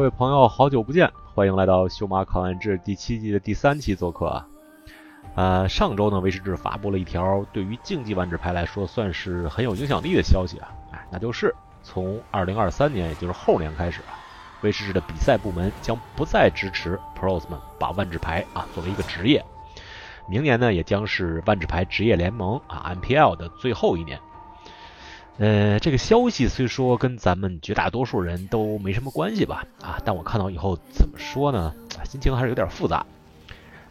各位朋友，好久不见，欢迎来到《修马考案志》第7季的第3期做客啊。上周呢，威士忌发布了一条对于竞技万智牌来说算是很有影响力的消息啊，那就是从2023年，也就是后年开始啊，威士忌的比赛部门将不再支持 Pros 们把万智牌啊作为一个职业。明年呢，也将是万智牌职业联盟啊 MPL 的最后一年。这个消息虽说跟咱们绝大多数人都没什么关系吧，但我看到以后怎么说呢，心情还是有点复杂。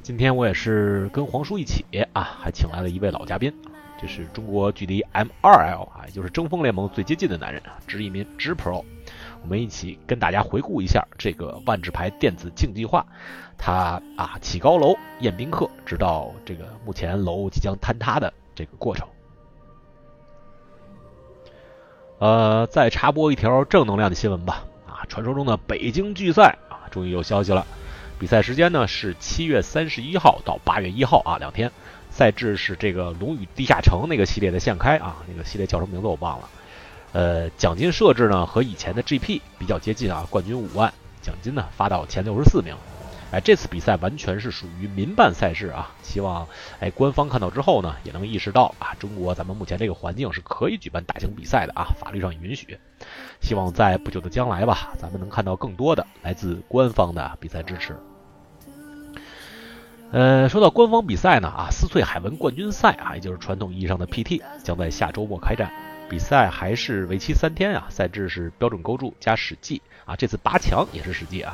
今天我也是跟黄叔一起还请来了一位老嘉宾，这是中国距离 MRL 也就是争锋联盟最接近的男人直一民直 Pro， 我们一起跟大家回顾一下这个万智牌电子竞技化，他起高楼宴宾客，直到这个目前楼即将坍塌的这个过程。再插播一条正能量的新闻吧。传说中的北京巨赛终于有消息了。比赛时间呢是7月31号到8月1号两天。赛制是这个龙与地下城那个系列的现开那个系列叫什么名字我忘了。奖金设置呢和以前的 GP 比较接近冠军5万，奖金呢发到前64名。这次比赛完全是属于民办赛事希望官方看到之后呢，也能意识到中国咱们目前这个环境是可以举办大型比赛的法律上允许。希望在不久的将来吧，咱们能看到更多的来自官方的比赛支持。说到官方比赛呢撕碎海文冠军赛也就是传统意义上的 PT 将在下周末开战。比赛还是为期3天赛制是标准构筑加史记这次8强也是史记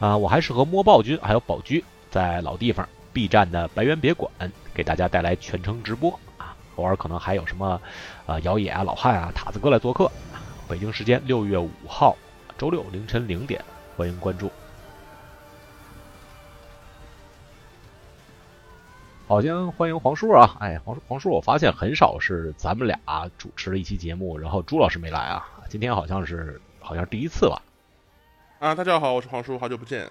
我还是和摸豹君还有宝驹在老地方 B 站的白猿别馆给大家带来全程直播偶尔可能还有什么姚野老汉塔子哥来做客。北京时间6月5号周六凌晨0点，欢迎关注。好，先欢迎黄叔黄叔我发现很少是咱们俩主持了一期节目，然后朱老师没来今天好像是第一次吧。大家好，我是黄叔，好久不见。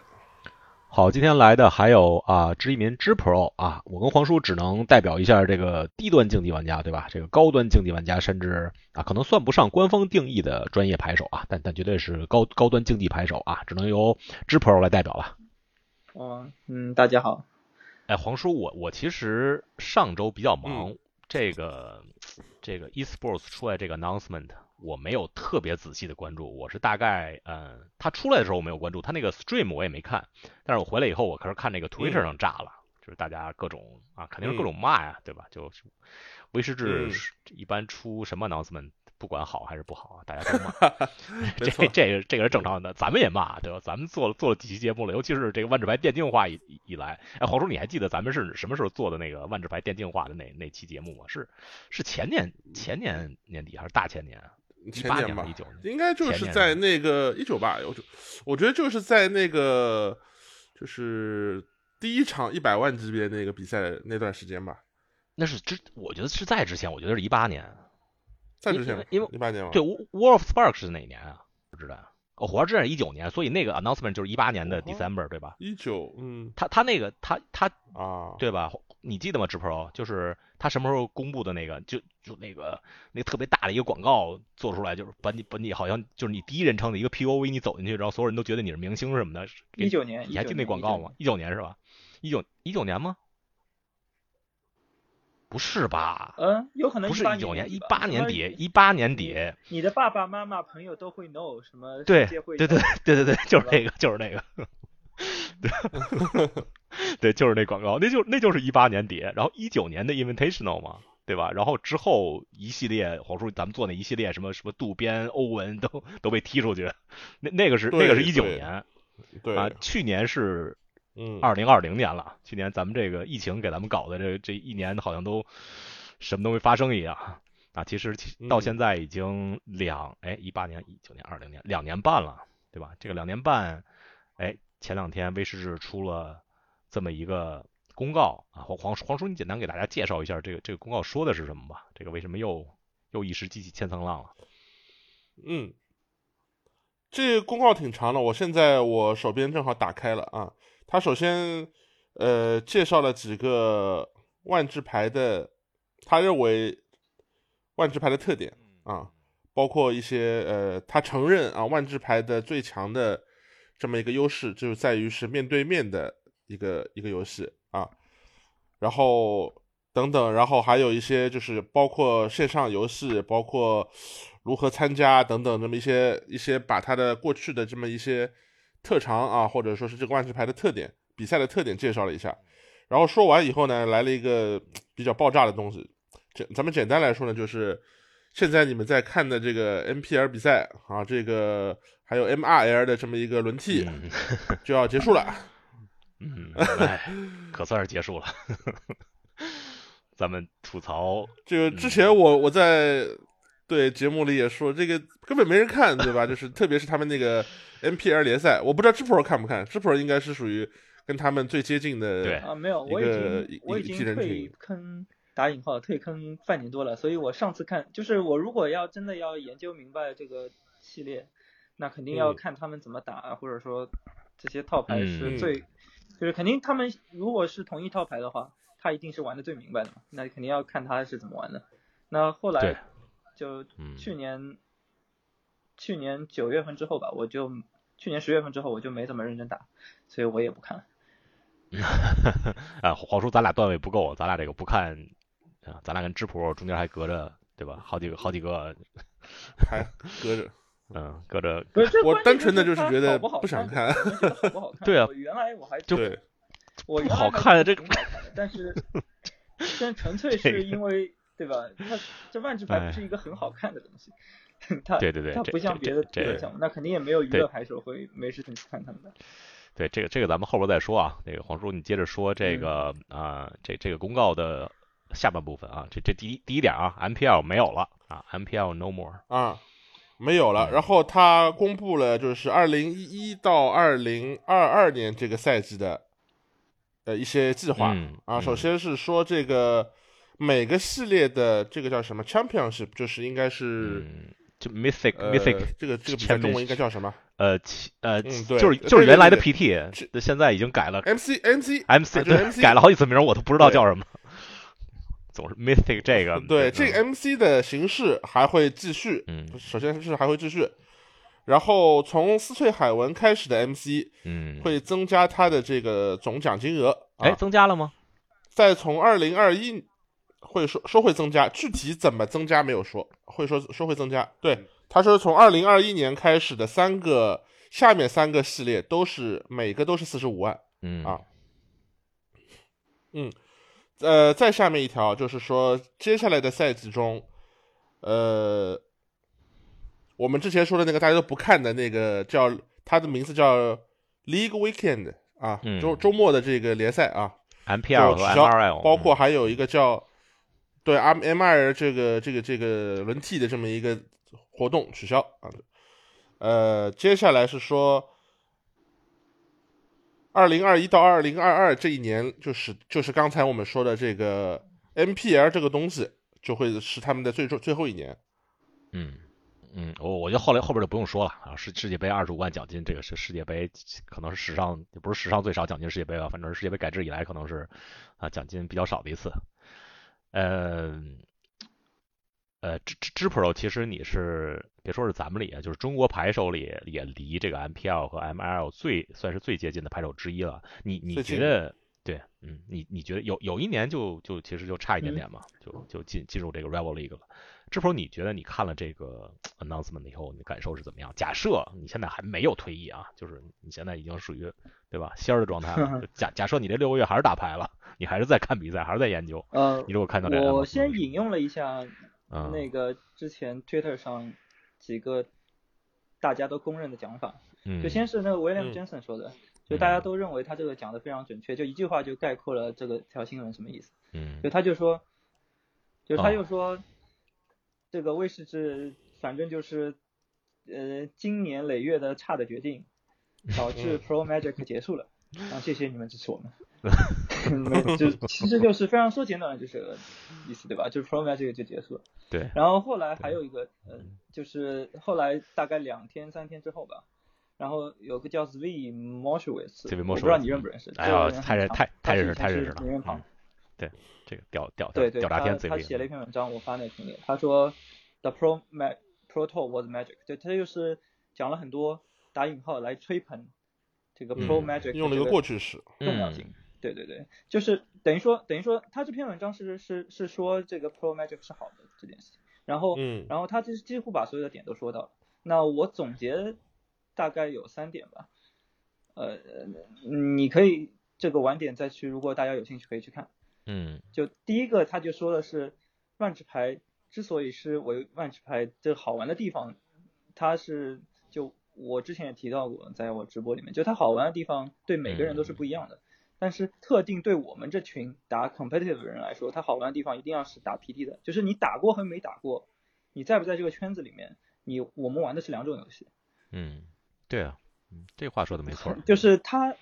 好，今天来的还有知一民知 Pro 我跟黄叔只能代表一下这个低端竞技玩家，对吧？这个高端竞技玩家甚至可能算不上官方定义的专业牌手但绝对是高端竞技牌手只能由知 Pro 来代表了。大家好。黄叔，我其实上周比较忙，这个 esports 出来这个 announcement。我没有特别仔细的关注，我是大概他出来的时候我没有关注，他那个 stream 我也没看，但是我回来以后我可是看那个 Twitter 上炸了，就是大家各种肯定是各种骂对吧？就威士忌一般出什么 announcement， 不管好还是不好，大家都骂，这个是正常的，咱们也骂对吧？咱们做了几期节目了，尤其是这个万智牌电竞化以来，黄叔你还记得咱们是什么时候做的那个万智牌电竞化的那期节目吗？是前年年底还是大前年？18年吧，应该就是在那个19吧，我觉得就是在那个就是第一场100万级别那个比赛那段时间吧。那是我觉得是在之前，我觉得是18年，在之前，因为18年对 War of Sparks 是哪一年不知道。火花之战是19年，所以那个 announcement 就是18年的 December 对吧？19他那个他对吧？你记得吗？直 Pro 就是他什么时候公布的那个，就那个特别大的一个广告做出来，就是把你好像就是你第一人称的一个 POV， 你走进去，然后所有人都觉得你是明星什么的。19年，你还记得那广告吗？19年是吧？19年吗？不是吧？有可能不是19年，18年底，18年底。你的爸爸妈妈、朋友都会 know 什么？对，就是那个。对，就是那广告，那就是18年底，然后19年的 Invitational 嘛，对吧？然后之后一系列，黄叔咱们做那一系列什么渡边、欧文都被踢出去，那个是19年，对去年是2020年了，去年咱们这个疫情给咱们搞的这一年好像都什么都没发生一样其实到现在已经18年、19年、20年2年半了，对吧？这个2年半，前2天威士忌出了这么一个公告黄叔你简单给大家介绍一下这个公告说的是什么吧，这个为什么又一石激起千层浪了。这个公告挺长的，我手边正好打开了他首先介绍了几个万智牌的他认为万智牌的特点包括一些他承认万智牌的最强的这么一个优势，就是在于是面对面的一个游戏啊，然后等等，然后还有一些就是包括线上游戏，包括如何参加等等，那么一些把他的过去的这么一些特长啊，或者说是这个万智牌的特点、比赛的特点介绍了一下。然后说完以后呢，来了一个比较爆炸的东西。咱们简单来说呢，就是现在你们在看的这个 MPL 比赛啊，这个还有 MRL 的这么一个轮替就要结束了。嗯，可算是结束了。咱们吐槽这个之前我在对节目里也说，这个根本没人看，对吧？就是特别是他们那个 MPL 联赛，我不知道 Zipro 看不看 ，Zipro 应该是属于跟他们最接近的。对啊，没有，我已经退坑打引号退坑半年多了，所以我上次看就是我如果要真的要研究明白这个系列，那肯定要看他们怎么打，或者说这些套牌是最。就是肯定他们如果是同一套牌的话，他一定是玩的最明白的嘛，那肯定要看他是怎么玩的。那后来就去年9月份之后吧，我就去年10月份之后我就没怎么认真打，所以我也不看了。啊，黄叔咱俩段位不够，咱俩这个不看啊，咱俩跟知谱中间还隔着，对吧？好几个还隔着。嗯，搁着我单纯的就是觉得不想看，对啊，原来我还就我好看的这种，但纯粹是因为对吧？它这万智牌不是一个很好看的东西，它对，它不像别的项目，那肯定也没有娱乐牌手会没事情去看他们的。对，这个咱们后边再说啊。那个黄叔，你接着说这个啊，这个公告的下半部分啊，这第一点啊 ，MPL 没有了啊 ，MPL no more 啊。没有了，然后他公布了就是2011到2022年这个赛季的一些计划啊。首先是说这个每个系列的这个叫什么 championship， 就是应该是就 mythic 这个比赛中文应该叫什么？对，就是原来的 PT， 现在已经改了 MC 改了好几次名，我都不知道叫什么。总是 mythic 这个对这个 MC 的形式还会继续，首先是还会继续，然后从撕翠海文开始的 MC， 会增加它的这个总奖金额，增加了吗？再从2021会说会增加，具体怎么增加没有说，会说会增加。对，他说从2021年开始的下面三个系列都是每个都是45万，再下面一条就是说，接下来的赛季中，我们之前说的那个大家都不看的那个叫它的名字叫 League Weekend 啊，周末的这个联赛啊 ，MPL 和 MRL， 包括还有一个叫对 MRL 这个轮替的这么一个活动取消啊。接下来是说。2021到2022这一年，就是刚才我们说的这个 MPL 这个东西，就会是他们的最后一年。我觉得后边就不用说了啊，世界杯25万奖金，这个是世界杯可能是史上也不是史上最少奖金世界杯吧，反正世界杯改制以来可能是啊奖金比较少的一次。Zipro 其实你是别说是咱们里，就是中国牌手里也离这个 MPL 和 MRL 算是最接近的牌手之一了。你觉得对，你觉得有一年就其实就差一点点嘛，就进入这个 Rival League 了。Zipro 你觉得你看了这个 announcement 以后，你的感受是怎么样？假设你现在还没有退役啊，就是你现在已经属于对吧仙儿的状态了。假设你这6个月还是打牌了，你还是在看比赛，还是在研究。你如果看到这个，我先引用了一下。那个之前 Twitter 上几个大家都公认的讲法，就先是那个 William Johnson 说的，就大家都认为他这个讲的非常准确，就一句话就概括了这个条新闻什么意思。就他就说，这个卫士制反正就是经年累月的差的决定，导致 Pro Magic 结束了。谢谢你们支持我们。其实就是非常说简短的就是意思对吧，就是 Pro Magic 就结束了。对，然后后来还有一个就是后来大概2天3天之后吧，然后有个叫 Zvi Mowshowitz， 我不知道你认不认识。哎呀，太认识了。对，这个屌炸天嘴里。他写了一篇文章，我发那群里，他说 The Pro Tour was magic， 对，他就是讲了很多打引号来吹捧这个 Pro Magic 用了一个过去式重要性。对对对，就是等于说他这篇文章是说这个 Pro Magic 是好的这件事情，然后他就是几乎把所有的点都说到了。那我总结大概有3点吧，你可以这个晚点再去，如果大家有兴趣可以去看。就第一个他就说的是万智牌之所以是为万智牌这好玩的地方，它是就我之前也提到过，在我直播里面，就它好玩的地方对每个人都是不一样的，但是特定对我们这群打 competitive 的人来说，它好玩的地方一定要是打 PT 的，就是你打过和没打过，你在不在这个圈子里面，我们玩的是2种游戏。对啊，这话说的没错。就是他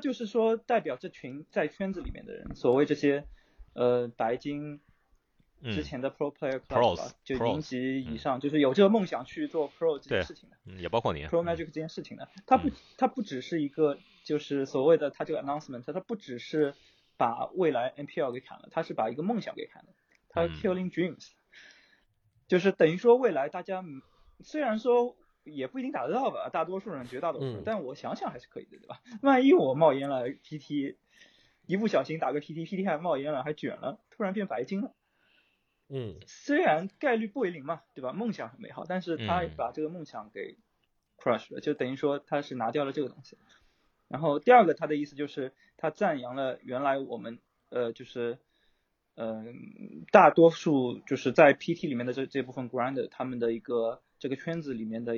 就是说代表这群在圈子里面的人，所谓这些白金之前的 pro player club 就零级以上，就是有这个梦想去做 pro 这件事情的，也包括你 pro magic 这件事情的。他不只是一个就是所谓的他这个 announcement， 他不只是把未来 MPL 给砍了，他是把一个梦想给砍了，他 killing dreams，就是等于说未来大家虽然说也不一定打得到吧，大多数人绝大多数人，但我想还是可以的，对吧？万一我冒烟了 PT， 一不小心打个 PT 还冒烟了，还卷了，突然变白金了。虽然概率不为零嘛，对吧？梦想很美好，但是他把这个梦想给 crush 了，就等于说他是拿掉了这个东西。然后第二个他的意思就是他赞扬了原来我们就是大多数就是在 PT 里面的这部分 grinder 他们的一个这个圈子里面的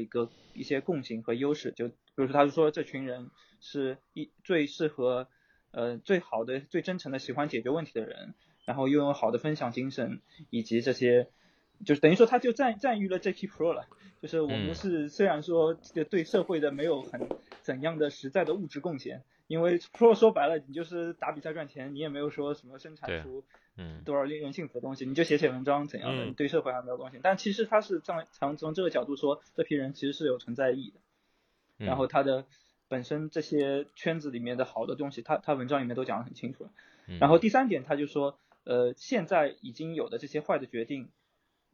一些共性和优势，就比如说他就说这群人是最适合最好的最真诚的喜欢解决问题的人，然后拥有好的分享精神，以及这些就是等于说他就赞誉了这批 pro 了，就是我们是虽然说对社会的没有很怎样的实在的物质贡献，因为 pro 说白了你就是打比赛赚钱，你也没有说什么生产出多少令人幸福的东西，你就写写文章怎样的，你对社会还没有贡献。但其实他是从这个角度说这批人其实是有存在意义的，然后他的本身这些圈子里面的好的东西他文章里面都讲得很清楚了。然后第3点他就说现在已经有的这些坏的决定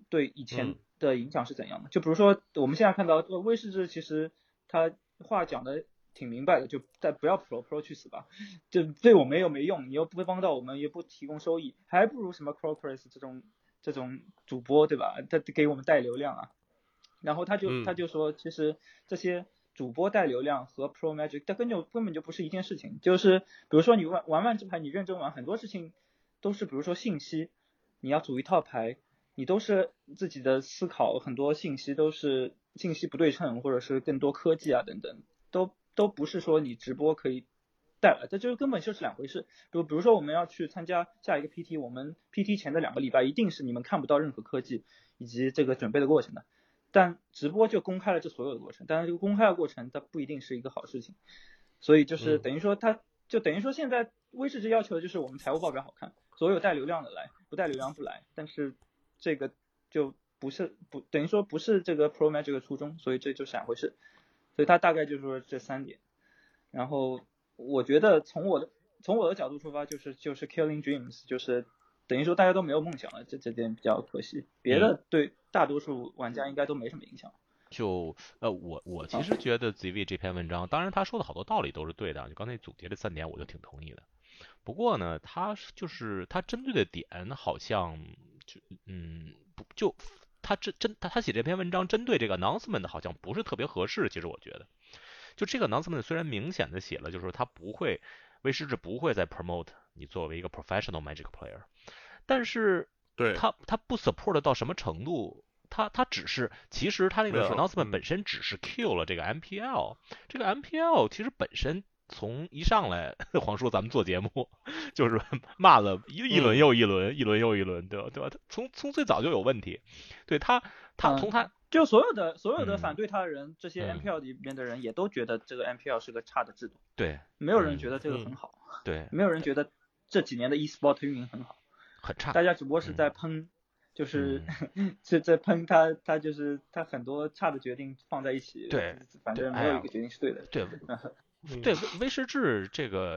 对以前的影响是怎样的？就比如说我们现在看到威士忌其实他话讲的挺明白的，就但不要 pro 去死吧，就对我们又没用，你又不帮到我们，也不提供收益，还不如什么 Crocus 这种主播，对吧？他给我们带流量啊。然后他就说，其实这些主播带流量和 pro magic 它根本就不是一件事情。就是比如说你玩这牌，你认真玩，很多事情都是比如说信息，你要组一套牌。你都是自己的思考，很多信息都是信息不对称，或者是更多科技啊等等，都不是说你直播可以带来，这就是根本就是2回事。比如说我们要去参加下一个 PT， 我们 PT 前的2个礼拜一定是你们看不到任何科技以及这个准备的过程的，但直播就公开了这所有的过程，但是这个公开的过程它不一定是一个好事情，所以就是等于说它就等于说现在威士忌要求的就是我们财务报表好看，所有带流量的来，不带流量不来，但是这个就不等于说不是这个 pro magic 的初衷，所以这就是2回事。所以他大概就是说这3点。然后我觉得从我的角度出发，就是 killing dreams， 就是等于说大家都没有梦想了，这点比较可惜。别的对大多数玩家应该都没什么影响。就我其实觉得 Zvi 这篇文章，当然他说的好多道理都是对的，就刚才总结的3点我就挺同意的。不过呢，他就是他针对的点好像。就他写这篇文章针对这个 announcement 好像不是特别合适。其实我觉得，就这个 announcement 虽然明显的写了，就是说他不会，威士忌不会再 promote 你作为一个 professional magic player， 但是他不 support 到什么程度？他只是，其实他那个 announcement 本身只是 kill 了这个 MPL， 这个 MPL 其实本身。从一上来，黄叔咱们做节目就是骂了一轮又一轮，一轮又一轮，对吧？从最早就有问题，对他从他就所有的反对他的人，这些 MPL 里面的人也都觉得这个 MPL 是个差的制度，对，没有人觉得这个很好，对，没有人觉得这几年的 e-sport 运营很好，很差，大家只不过是在喷，就是是在喷他就是他很多差的决定放在一起，对，反正没有一个决定是对的，对。对，威士忌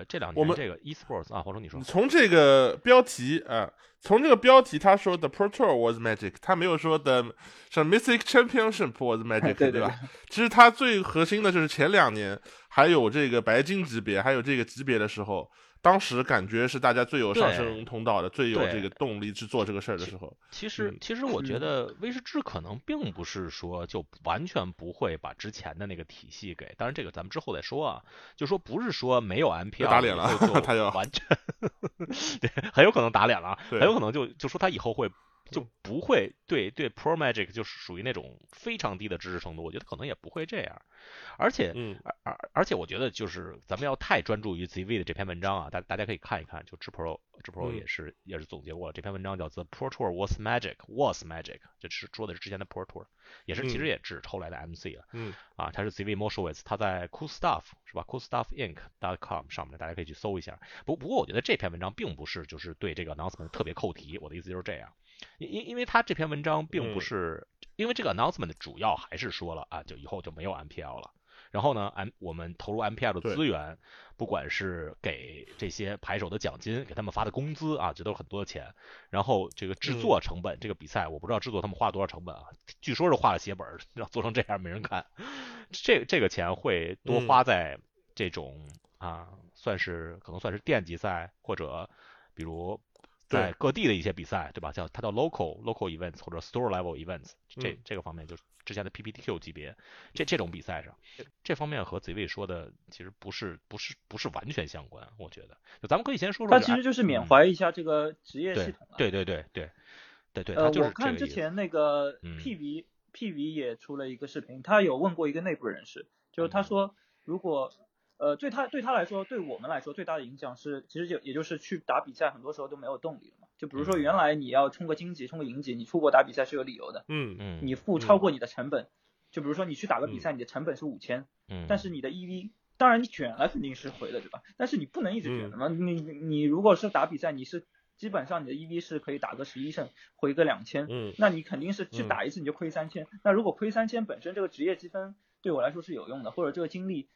这两年这个 esports 啊，黄忠你说。从这个标题啊，从这个标题他说 the Pro Tour was magic， 他没有说 the 什么 Mythic Championship was magic， 对吧？其实他最核心的就是前两年还有这个白金级别，还有这个级别的时候，当时感觉是大家最有上升通道的，最有这个动力去做这个事儿的时候。其实我觉得威士忌可能并不是说就完全不会把之前的那个体系给，当然这个咱们之后再说啊，就说不是说没有 MPL 打脸了，他就完全对，很有可能打脸了，很有可能就说他以后会就不会对 Pro Magic 就是属于那种非常低的知识程度，我觉得可能也不会这样。而且我觉得就是咱们要太专注于 Zvi 的这篇文章啊，大家可以看一看，就知 Pro 也是总结过了，这篇文章叫 The Pro Tour was magic， 这是说的是之前的 Pro Tour， 也是其实也指后来的 MC 了。啊，他是 Zvi Mowshowitz， 他在 Cool Stuff 是吧 ？Cool Stuff Inc.com 上面大家可以去搜一下。不过我觉得这篇文章并不是就是对这个 announcement 特别扣题，我的意思就是这样。因为他这篇文章并不是，因为这个 announcement 主要还是说了啊，就以后就没有 MPL 了。然后呢，我们投入 MPL 的资源，不管是给这些牌手的奖金，给他们发的工资啊，这都是很多的钱。然后这个制作成本，这个比赛我不知道制作他们花了多少成本啊，据说是花了血本，让做成这样没人看。这个钱会多花在这种啊，可能算是电击赛或者比如。在各地的一些比赛，对吧？它叫 local events 或者 store level events， 这个方面就是之前的 PPTQ 级别，这种比赛上，这方面和 Zvi 说的其实不是完全相关，我觉得。就咱们可以先说说。它其实就是缅怀一下这个职业系统。对。它就是这个意思。我看之前那个 PV 也出了一个视频，他有问过一个内部人士，就是他说，如果对他来说，对我们来说最大的影响是，其实也就是去打比赛，很多时候都没有动力了嘛。就比如说原来你要冲个金级、冲个银级，你出国打比赛是有理由的。你付超过你的成本，就比如说你去打个比赛，你的成本是5000，但是你的 EV， 当然你卷了肯定是回的，对吧？但是你不能一直卷的嘛。你如果是打比赛，你是基本上你的 EV 是可以打个11胜回个2000，那你肯定是去打一次你就亏3000。那如果亏3000，本身这个职业积分对我来说是有用的，或者这个经历。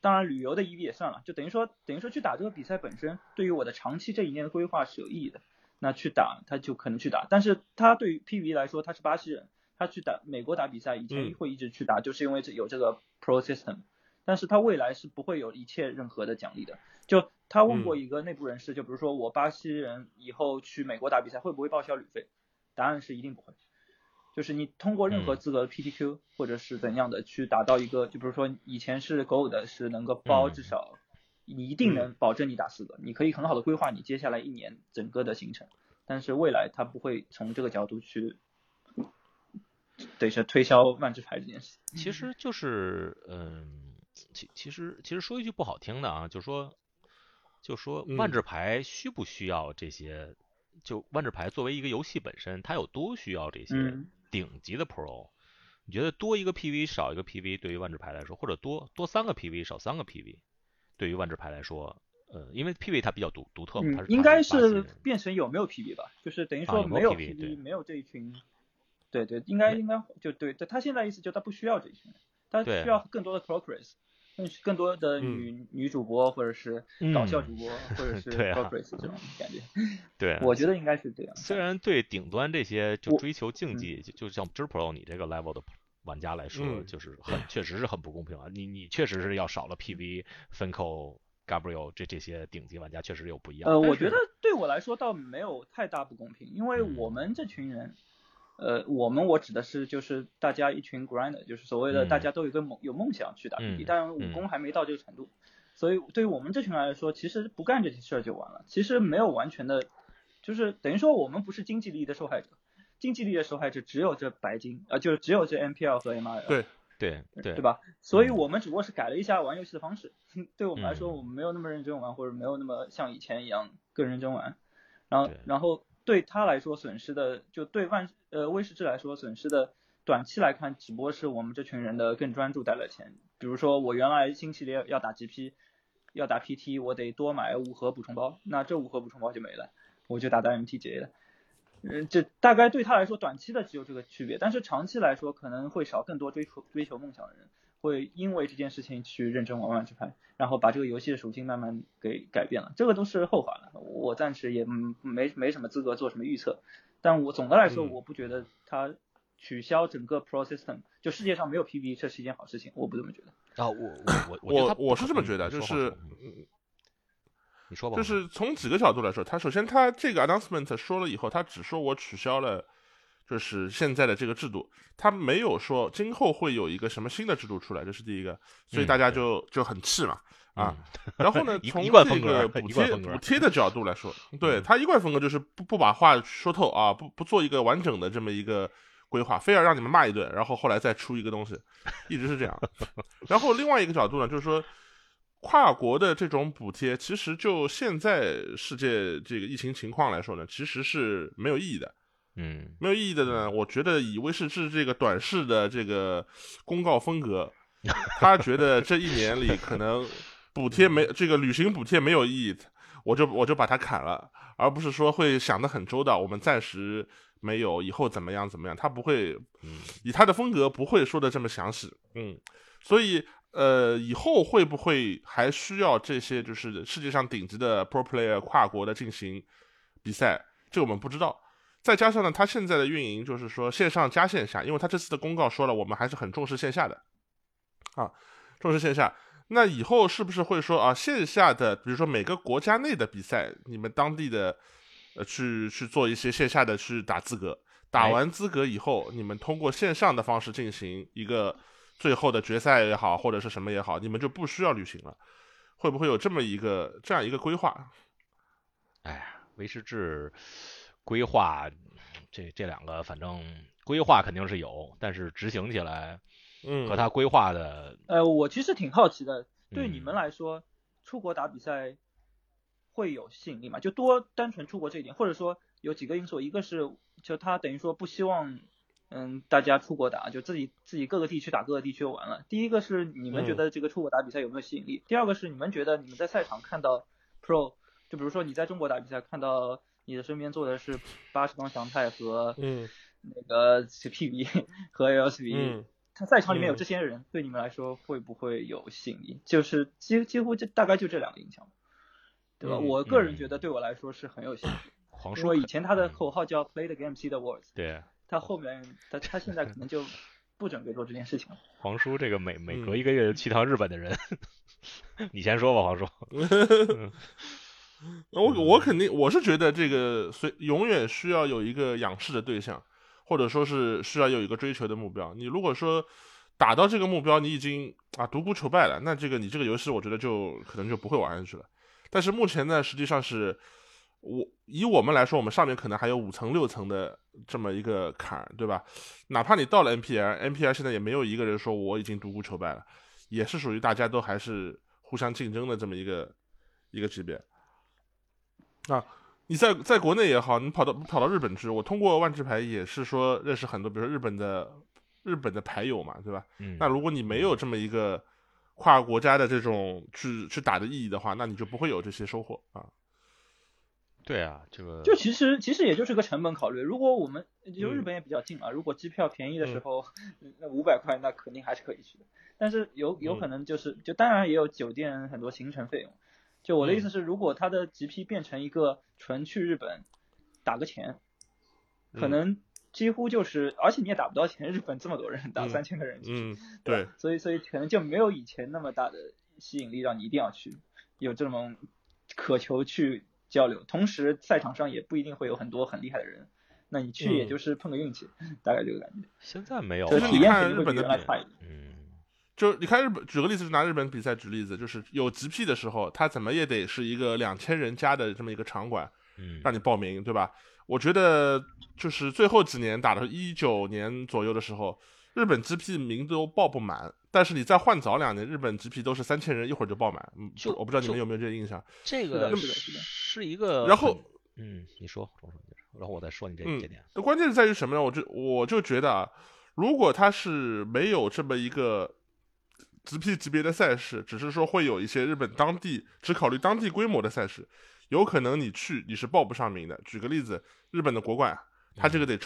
当然旅游的 EV 也算了，就等于说去打这个比赛本身对于我的长期这一年的规划是有意义的，那去打他就可能去打。但是他对于 PV 来说，他是巴西人，他去打美国打比赛以前会一直去打，就是因为有这个 Pro System， 但是他未来是不会有一切任何的奖励的。就他问过一个内部人士，就比如说我巴西人以后去美国打比赛会不会报销旅费，答案是一定不会。就是你通过任何资格 PTQ 或者是怎样的去达到一个，就比如说以前是狗的是能够包，至少你一定能保证你打4个，你可以很好的规划你接下来一年整个的行程，但是未来他不会从这个角度去对着推销万智牌这件事。其实就是其实说一句不好听的啊，就说万智牌需不需要这些，就万智牌作为一个游戏本身，它有多需要这些顶级的 Pro？你觉得多一个 PV 少一个 PV 对于万智牌来说，或者多3个 PV 少3个 PV 对于万智牌来说，因为 PV 它比较独特嘛，它是应该是变成有没有 PV 吧？就是等于说没有 PV， 没有这一群，对，应该就对。他现在意思就是他不需要这一群，他需要更多的 progress。更多的女主播或者是搞笑主播或者是 corporate 这种感觉，对，我觉得应该是这样。虽然对顶端这些就追求竞技，就像 Pro 你这个 level 的玩家来说，就是确实是很不公平啊！你确实是要少了 PV、Finkel、Gabriel 这些顶级玩家，确实有不一样。我觉得对我来说倒没有太大不公平，因为我们这群人。我指的是就是大家一群 grinder， 就是所谓的大家都有一个有梦想去打 PT， 但武功还没到这个程度，所以对于我们这群人来说，其实不干这些事儿就完了。其实没有完全的，就是等于说我们不是经济利益的受害者，经济利益的受害者只有这白金，就是只有这 MPL 和 MRL。对吧？所以我们只不过是改了一下玩游戏的方式，对我们来说，我们没有那么认真玩，或者没有那么像以前一样更认真玩，然后。对他来说损失的，就对威士忌来说损失的，短期来看只不过是我们这群人的更专注带来钱。比如说我原来星期六要打 GP， 要打 PT， 我得多买5盒补充包，那这5盒补充包就没了，我就打到 MTJ 了。这大概对他来说短期的只有这个区别，但是长期来说可能会少更多追求梦想的人，会因为这件事情去认真往外去拍，然后把这个游戏的属性慢慢给改变了，这个都是后话了，我暂时也没什么资格做什么预测，但我总的来说我不觉得它取消整个 pro system， 就世界上没有 PvE 这是一件好事情，我不这么觉得啊，我是这么觉得，就是你说吧，就是从几个角度来说，他首先他这个 announcement 说了以后，他只说我取消了就是现在的这个制度，他没有说今后会有一个什么新的制度出来，这是第一个，所以大家就很气嘛啊。然后呢，从这个补贴的角度来说，对，他一贯风格就是不把话说透啊，不做一个完整的这么一个规划，非要让你们骂一顿，然后后来再出一个东西，一直是这样。然后另外一个角度呢，就是说跨国的这种补贴，其实就现在世界这个疫情情况来说呢，其实是没有意义的。嗯，没有意义的呢，我觉得以威士忌这个短视的这个公告风格，他觉得这一年里可能补贴没这个旅行补贴没有意义，我就把它砍了，而不是说会想得很周到，我们暂时没有，以后怎么样怎么样，他不会以他的风格不会说的这么详细。嗯，所以以后会不会还需要这些就是世界上顶级的 pro player 跨国的进行比赛，这我们不知道。再加上呢，他现在的运营就是说线上加线下，因为他这次的公告说了，我们还是很重视线下的啊，重视线下。那以后是不是会说啊，线下的比如说每个国家内的比赛，你们当地的去做一些线下的去打资格，打完资格以后，你们通过线上的方式进行一个最后的决赛也好，或者是什么也好，你们就不需要旅行了，会不会有这样一个规划？哎呀，威士忌。规划这两个，反正规划肯定是有，但是执行起来，和他规划的，我其实挺好奇的，对你们来说，出国打比赛会有吸引力吗？就多单纯出国这一点，或者说有几个因素，一个是就他等于说不希望，大家出国打，就自己各个地区打各个地区玩了。第一个是你们觉得这个出国打比赛有没有吸引力？第二个是你们觉得你们在赛场看到 pro， 就比如说你在中国打比赛看到。你的身边坐的是80帮祥太和那个 PB 和 LSB， 他赛场里面有这些人，对你们来说会不会有吸引力？就是几乎这大概就这两个影响，对吧？我个人觉得对我来说是很有吸引力，因为以前他的口号叫 Play the Game See the World， 对，他后面他现在可能就不准备做这件事情了。黄叔这个每隔一个月就去趟日本的人，你先说吧，黄叔。我肯定，我是觉得这个永远需要有一个仰视的对象，或者说是需要有一个追求的目标。你如果说打到这个目标，你已经独孤求败了，那你这个游戏，我觉得就可能就不会玩下去了。但是目前呢，实际上是以我们来说，我们上面可能还有5层6层的这么一个坎，对吧？哪怕你到了 MPL 现在也没有一个人说我已经独孤求败了，也是属于大家都还是互相竞争的这么一个级别。你在国内也好，你跑到日本去，我通过万智牌也是说认识很多，比如说日本的牌友嘛，对吧？那如果你没有这么一个跨国家的这种去打的意义的话，那你就不会有这些收获啊。对啊，这个就其实也就是个成本考虑。如果我们就日本也比较近啊，如果机票便宜的时候，那500块那肯定还是可以去的。但是有可能就是就当然也有酒店很多行程费用。就我的意思是，如果他的 GP 变成一个纯去日本打个钱，可能几乎就是，而且你也打不到钱。日本这么多人，打3000个人进去，对，所以可能就没有以前那么大的吸引力，让你一定要去，有这种渴求去交流。同时，赛场上也不一定会有很多很厉害的人，那你去也就是碰个运气，大概这个感觉。现在没有，就是你看日本的就你看日本，举个例子，就拿日本比赛举例子，就是有 GP 的时候，他怎么也得是一个2000人加的这么一个场馆，让你报名，对吧？我觉得就是最后几年打到19年左右的时候，日本 GP 名都报不满，但是你再换早2年，日本 GP 都是3000人一会儿就报满。我不知道你们有没有这个印象？这个是一个，然后你说，然后我再说你这点。关键是在于什么呢？我就觉得啊，如果他是没有这么一个。GP 级别的赛事，只是说会有一些日本当地只考虑当地规模的赛事，有可能你去你是报不上名的。举个例子，日本的国馆，他这个得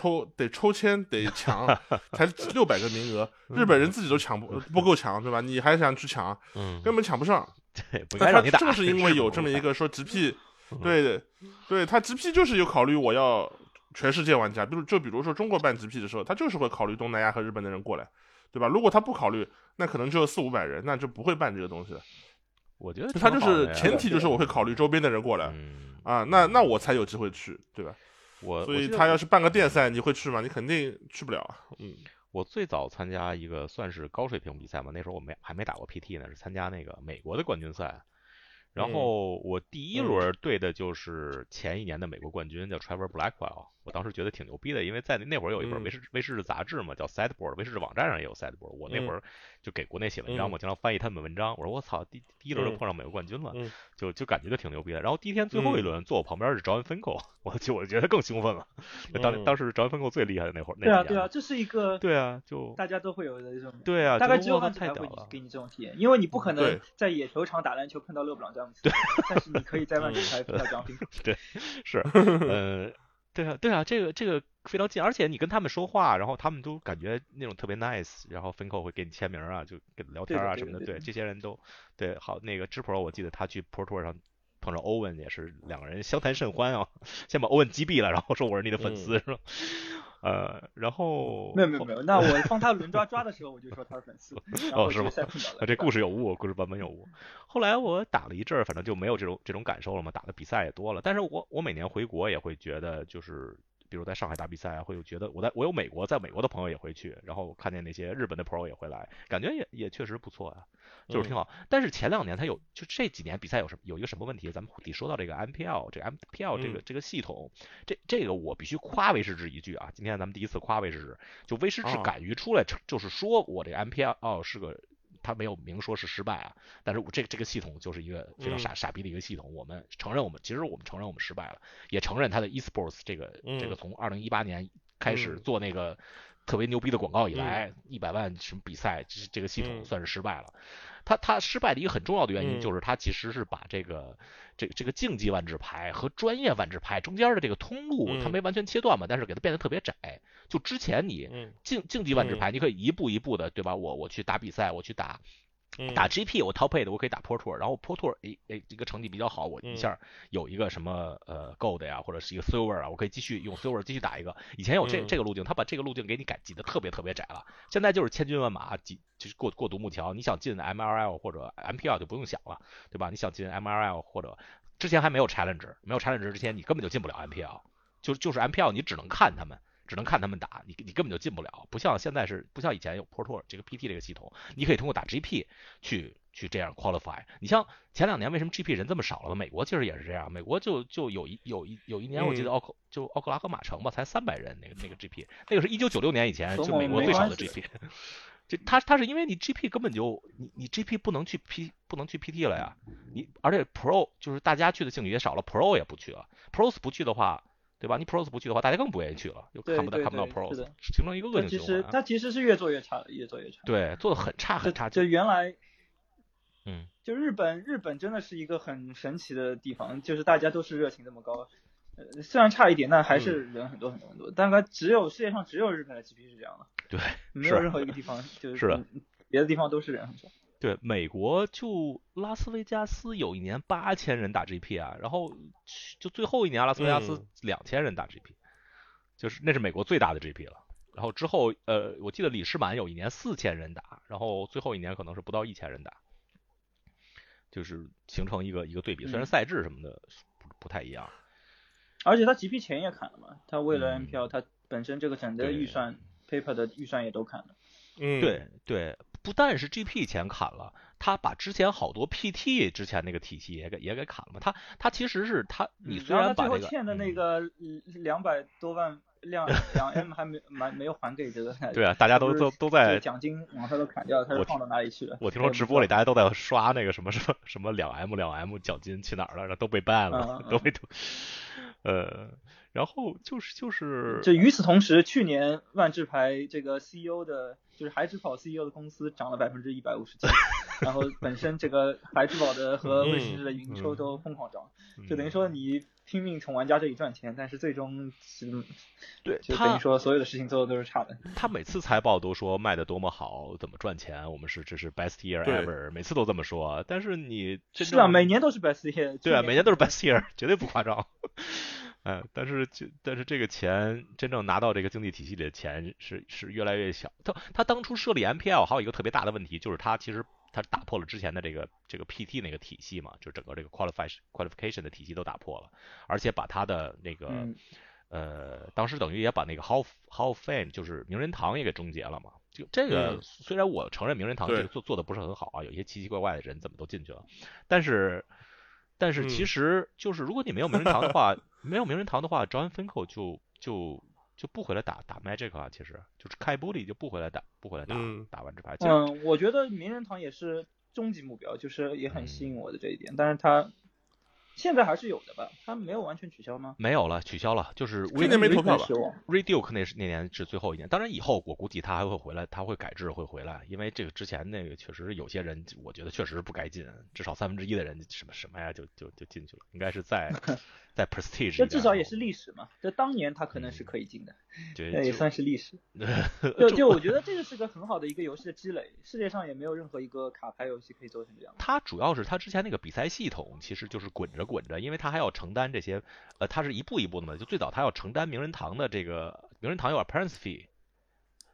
抽签得抢，才600个名额，日本人自己都抢不够抢，对吧？你还想去抢，根本抢不上。对，不该让你打。正是因为有这么一个说 GP， 对对，他 GP 就是有考虑我要全世界玩家，比如说中国办 GP 的时候，他就是会考虑东南亚和日本的人过来，对吧？如果他不考虑，那可能只有400-500人，那就不会办这个东西了。我觉得他就是前提就是我会考虑周边的人过来，啊，那我才有机会去，对吧？所以他要是办个电赛，你会去吗？你肯定去不了。我最早参加一个算是高水平比赛嘛，那时候我还没打过 PT 呢，是参加那个美国的冠军赛。然后我第一轮对的就是前一年的美国冠军，叫 Trevor Blackwell。我当时觉得挺牛逼的，因为在那会儿有一本卫视杂志嘛，叫 Sideboard， 卫视网站上也有 Sideboard。我那会儿就给国内写文章，我经常翻译他们文章。我说我操，第一轮就碰上美国冠军了，就感觉就挺牛逼的。然后第一天最后一轮坐我旁边是 Jon Finkel， 我觉得更兴奋了。当时 Jon Finkel 最厉害的那会儿。对啊，这是一个对啊，就大家都会有的这种对啊，大概只有他才会给你这种体验，因为你不可能在野球场打篮球碰到勒布朗詹姆斯，但是你可以在万球台碰到 Jon Finkel。对，是对啊，这个非常近，而且你跟他们说话，然后他们都感觉那种特别 nice， 然后Finkel会给你签名啊，就跟聊天啊什么的， 对，这些人都对好。那个Zipro我记得他去 Pro Tour 上碰上 Owen 也是两个人相谈甚欢啊，先把 Owen 击毙了，然后说我是你的粉丝是吧？然后没有，那我放他轮抓的时候，我就说他是粉丝。哦，是吗？这故事有误，故事版本有误。后来我打了一阵儿，反正就没有这种感受了嘛，打的比赛也多了。但是我每年回国也会觉得，就是比如在上海打比赛，会觉得我有美国，在美国的朋友也会去，然后看见那些日本的 pro 也会来，感觉也确实不错啊，就是挺好。但是前两年他就这几年比赛有一个什么问题，咱们得说到这个 MPL， 这个系统，这个我必须夸威士忌一句啊，今天咱们第一次夸威士忌，就威士忌敢于出来就是说我这个 MPL 是个。他没有明说是失败啊，但是我这个系统就是一个非常傻逼的一个系统。我们承认我们失败了，也承认他的 esports 这个从2018年开始做那个特别牛逼的广告以来，100万什么比赛，这个系统算是失败了。他失败的一个很重要的原因就是他其实是把这个竞技万智牌和专业万智牌中间的这个通路他没完全切断嘛，但是给它变得特别窄。就之前你竞技万智牌你可以一步一步的，对吧？我去打比赛，我去打 GP， 我 top 8的我可以打 Pro Tour， 然后 Pro Tour 这个成绩比较好，我一下有一个什么Gold 呀，或者是一个 Silver 啊，我可以继续用 Silver 继续打一个。以前有这个路径，他把这个路径给你改挤得特别特别窄了。现在就是千军万马挤，就是过独木桥，你想进 MRL 或者 MPL 就不用想了，对吧？你想进 MRL 或者之前还没有 Challenger 之前你根本就进不了 MPL， 就是 MPL 你只能看他们打，你根本就进不了，不像以前有 Pro Tour 这个 PT 这个系统，你可以通过打 GP 去这样 qualify。你像前两年为什么 GP 人这么少了？美国其实也是这样，美国就有一年我记得奥克拉荷马城吧，才300人，那个 GP， 那个是1996年以前就美国最少的 GP。这他是因为你 GP 根本就你 GP 不能去 PT 了呀，而且 Pro 就是大家去的兴趣也少了 ，Pro 也不去了 ，Pros 不去的话。对吧？你 Pros 不去的话，大家更不愿意去了，又看不到 Pros， 形成一个恶性循环。它其实是越做越差的，越做越差。对，做的很差很差。就原来，就日本真的是一个很神奇的地方，就是大家都是热情这么高，虽然差一点，但还是人很多很多很多。但它世界上只有日本的 GP 是这样的，对，没有任何一个地方就是别的地方都是人很多。对，美国就拉斯维加斯有一年8000人打 GP 啊，然后就最后一年拉斯维加斯2000人打 GP， 就是那是美国最大的 GP 了。然后之后我记得李世满有一年4000人打，然后最后一年可能是不到1000人打，就是形成一个对比，虽然赛制什么的不太一样。而且他 GP 钱也砍了嘛，他为了 MPL， 他本身这个整个预算 paper 的预算也都砍了。对。不但是 GP 钱砍了，他把之前好多 PT 之前那个体系也给砍了嘛。他其实是他，你虽然把这个最后欠的那个200多万两 M 还没有还给这个。对啊，大家都在奖金往上都砍掉，他是放到哪里去了？我听说直播里大家都在刷那个什么2M 奖金去哪儿了，然后都被办了，都被然后就是。就与此同时，去年万智牌这个 CEO 的。就是孩之宝 CEO 的公司涨了157%，然后本身这个孩之宝的和卫士的营收都疯狂涨，就等于说你拼命从玩家这里赚钱，但是最终对就等于说所有的事情做的都是差的。他每次财报都说卖的多么好，怎么赚钱，我们是这是 best year ever， 每次都这么说。但是你是啊，每年都是 best year， 对啊，每年都是 best year， 绝对不夸张。哎，但是这个钱真正拿到这个经济体系里的钱是越来越小。他当初设立 MPL 还有一个特别大的问题，就是他其实。他打破了之前的这个 PT 那个体系嘛，就整个这个 qualification 的体系都打破了，而且把他的那个当时等于也把那个 Hall of Fame 就是名人堂也给终结了嘛。就这个虽然我承认名人堂这个做的不是很好啊，有一些奇奇怪怪的人怎么都进去了，但是其实就是如果你没有名人堂的话，没有名人堂的话 ，Jon Finkel 就不回来打 Magic 啊，其实就是Kai Budde就不回来打完这牌。我觉得名人堂也是终极目标，就是也很吸引我的这一点，但是他现在还是有的吧？他没有完全取消吗？没有了，取消了，就是今年没投票吧 ？Reduke 那年是最后一年，当然以后我估计他还会回来，他会改制会回来，因为这个之前那个确实有些人，我觉得确实不该进，至少3分之一的人什么呀就进去了，应该是在 Prestige， 这至少也是历史嘛，这当年他可能是可以进的，那也算是历史。就我觉得这个是个很好的一个游戏的积累，世界上也没有任何一个卡牌游戏可以做成这样。他主要是他之前那个比赛系统其实就是滚着，因为他还要承担这些，他是一步一步的嘛。就最早他要承担名人堂的这个，名人堂有 appearance fee，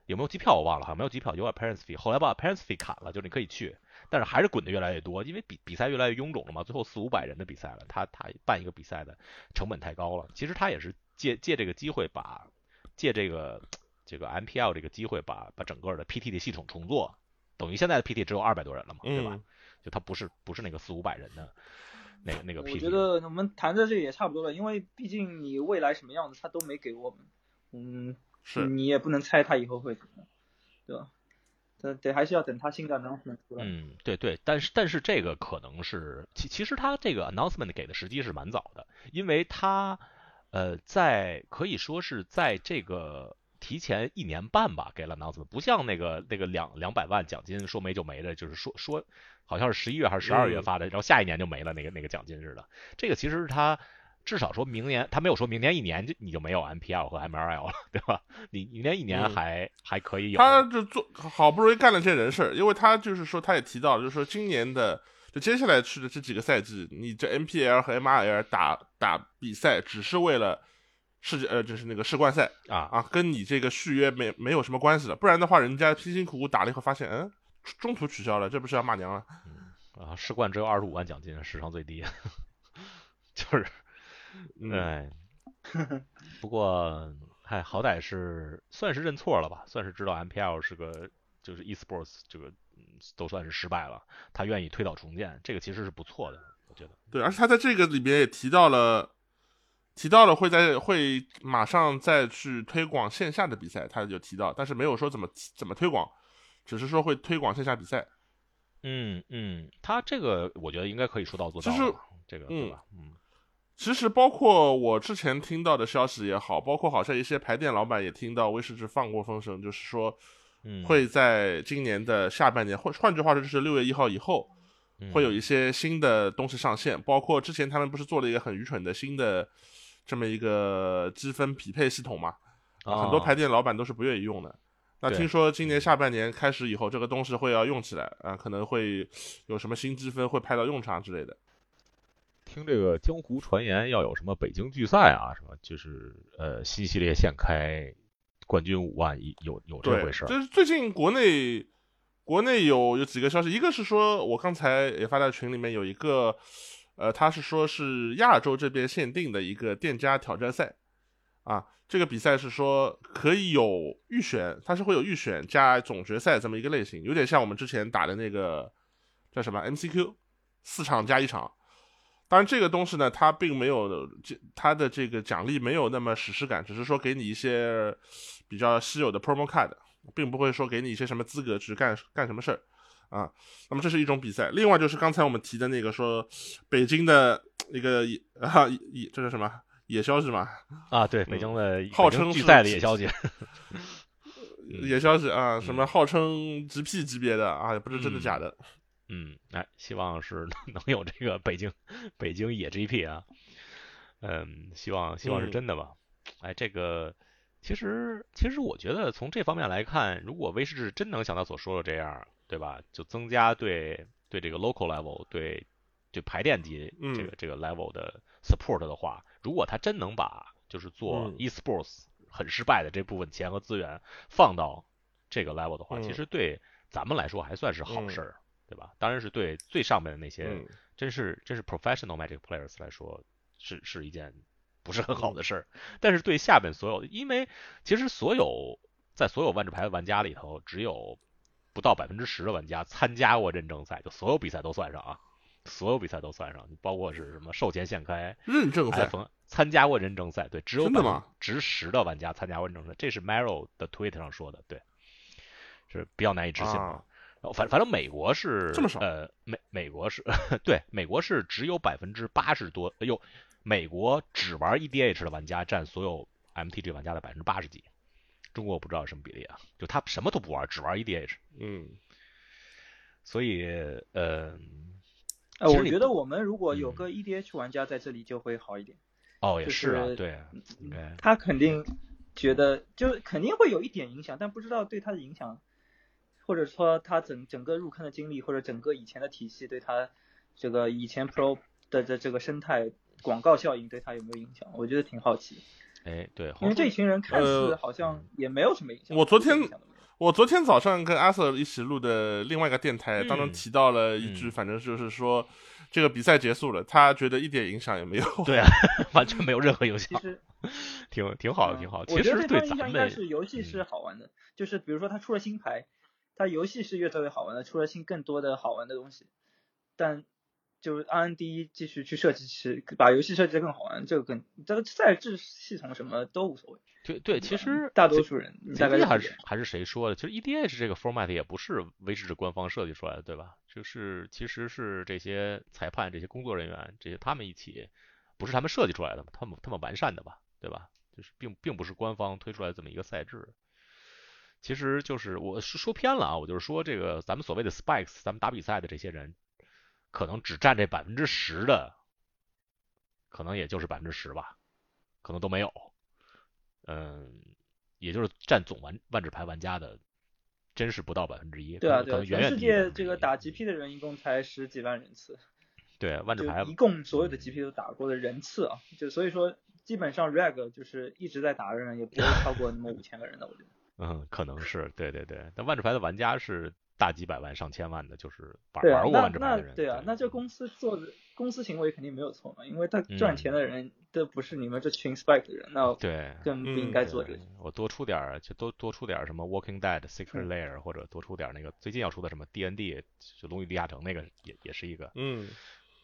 有没有机票我忘了，好像没有机票，有 appearance fee。后来把 appearance fee 砍了，就是你可以去，但是还是滚的越来越多，因为比赛越来越臃肿了嘛。最后400-500人的比赛了，他办一个比赛的成本太高了。其实他也是借这个机会把借这个 MPL 这个机会把整个的 PT 的系统重做，等于现在的 PT 只有200多人了嘛，对吧？就他不是那个400-500人的。那个我觉得我们谈在这里也差不多了，因为毕竟你未来什么样子他都没给我们，是你也不能猜他以后会怎么，对吧？对，还是要等他新的 announcement 出来。对，但是这个可能是其实他这个 announcement 给的时机是蛮早的，因为他在可以说是在这个提前1年半吧给了 announcement， 不像那个200万奖金说没就没的，就是说。好像是11月还是12月发的，然后下一年就没了那个奖金似的。这个其实是他至少说明年，他没有说明年1年就你就没有 MPL 和 MLL 了，对吧？你明年1年还可以有。他就做好不容易干了这人事，因为他就是说他也提到了，就是说今年的就接下来去的这几个赛季，你这 MPL 和 MRL 打比赛只是为了就是那个世冠赛啊，跟你这个续约没有什么关系了，不然的话人家辛辛苦苦打了以后发现中途取消了，这不是要骂娘了？世冠只有25万奖金，史上最低。就是，不过，好歹是算是认错了吧，算是知道 MPL 是个就是 esports 这个都算是失败了，他愿意推倒重建，这个其实是不错的，我觉得。对，而且他在这个里边也提到了会马上再去推广线下的比赛，他就提到，但是没有说怎么推广。只是说会推广线下比赛，他这个我觉得应该可以说到做到了，就是这个对吧？其实包括我之前听到的消息也好，包括好像一些牌店老板也听到威士忌放过风声，就是说会在今年的下半年，换句话说就是6月1号以后，会有一些新的东西上线，包括之前他们不是做了一个很愚蠢的新的这么一个积分匹配系统嘛，很多牌店老板都是不愿意用的。那听说今年下半年开始以后，这个东西会要用起来啊，可能会有什么新积分会派到用场之类的。听这个江湖传言要有什么北京巨赛啊，什么就是新系列现开冠军5万，有这回事。就是最近国内有几个消息，一个是说我刚才也发在群里面有一个，他是说是亚洲这边限定的一个店家挑战赛。啊，这个比赛是说可以有预选，它是会有预选加总决赛这么一个类型，有点像我们之前打的那个叫什么 MCQ， 4场加1场。当然这个东西呢，它并没有它的这个奖励没有那么史诗感，只是说给你一些比较稀有的 promo card， 并不会说给你一些什么资格去干什么事儿啊。那么这是一种比赛，另外就是刚才我们提的那个说北京的那个这叫什么？野消息嘛，啊对，北京的号称巨赛的野消息，野消息啊，什么号称 GP 级别的啊，也不是真的假的，希望是能有这个北京野 GP 啊，希望是真的吧。哎，这个其实我觉得从这方面来看，如果威士忌真能想到所说的这样，对吧？就增加对这个 local level 对排练级这个 level 的 support 的话，如果他真能把就是做 esports 很失败的这部分钱和资源放到这个 level 的话，其实对咱们来说还算是好事儿，对吧？当然是对最上面的那些真是 professional Magic players 来说是一件不是很好的事儿，但是对下面所有，因为其实在所有万智牌的玩家里头，只有不到10%的玩家参加过认证赛，就所有比赛都算上啊，所有比赛都算上，包括是什么售前现开认证赛，参加过认证赛，对，只有10%的玩家参加过认证赛，这是 Marrow 的 Twitter 上说的，对，是比较难以置信的。反正美国是这么少，美国是对，美国是只有80%多，哎呦。美国只玩 EDH 的玩家占所有 MTG 玩家的80%几，中国不知道什么比例啊，就他什么都不玩，只玩 EDH。所以我觉得我们如果有个 EDH 玩家在这里就会好一点。哦，也是啊，对，他肯定觉得就肯定会有一点影响，但不知道对他的影响，或者说他整个入坑的经历，或者整个以前的体系对他这个以前 Pro 的这个生态。广告效应对他有没有影响？我觉得挺好奇。哎，对，因为这群人看似好像也没有什么影响。我昨天早上跟阿瑟一起录的另外一个电台当中提到了一句，反正就是说这个比赛结束了，他觉得一点影响也没有。对啊，完全没有任何影响。其实挺好的，挺好。其实对咱们应该是游戏是好玩的，就是比如说他出了新牌，他游戏是越做越好玩的，出了更多的好玩的东西，但。就是 R&D 继续去设计，把游戏设计得更好玩，这个这个赛制系统什么都无所谓。对，其实大多数人大概还是谁说的？其实 EDH 这个 format 也不是威士忌官方设计出来的，对吧？就是其实是这些裁判、这些工作人员、这些他们一起，不是他们设计出来的，他们完善的吧，对吧？就是并不是官方推出来这么一个赛制。其实就是我是说偏了啊，我就是说这个咱们所谓的 spikes， 咱们打比赛的这些人。可能只占这10%的，可能也就是10%吧，可能都没有。也就是占总万智牌玩家的，真是不到1%。对啊，对，全世界这个打 GP 的人一共才10几万人次。对，万智牌一共所有的 GP 都打过的人次啊，就所以说基本上 reg 就是一直在打的人也不会超过那么5000个人的，我觉得。可能是对，但万智牌的玩家是。大几百万上千万的，就是玩过万智牌的人，对啊，那这公司行为肯定没有错嘛，因为他赚钱的人都不是你们这群 spike 的人，那对更不应该做这个。我多出点什么 Walking Dead Secret Lair，或者多出点那个最近要出的什么 D&D 就龙与地下城那个也是一个，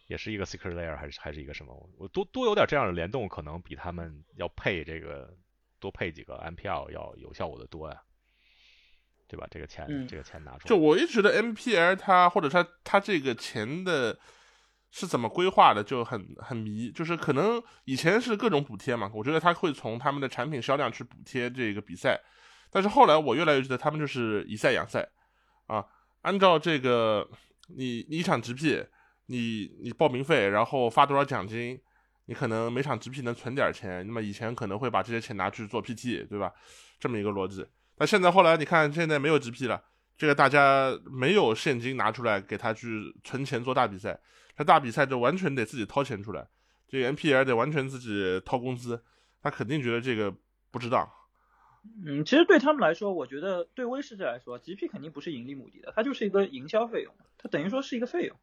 也是一个 Secret Lair 还是一个什么，我多有点这样的联动，可能比他们要配这个多配几个 MPL 要有效果的多呀。对吧？这个钱，拿出来。就我一直觉得 MPL 它或者它这个钱的是怎么规划的，就很迷。就是可能以前是各种补贴嘛，我觉得它会从他们的产品销量去补贴这个比赛。但是后来我越来越觉得他们就是以赛养赛啊，按照这个你一场 GP， 你报名费，然后发多少奖金，你可能每场 GP 能存点钱，那么以前可能会把这些钱拿去做 PT， 对吧？这么一个逻辑。那现在后来你看，现在没有 GP 了，这个大家没有现金拿出来给他去存钱做大比赛，他大比赛就完全得自己掏钱出来，这个 MPL 得完全自己掏工资，他肯定觉得这个不值当。其实对他们来说，我觉得对威士忌来说 ，GP 肯定不是盈利目的的，它就是一个营销费用，它等于说是一个费用。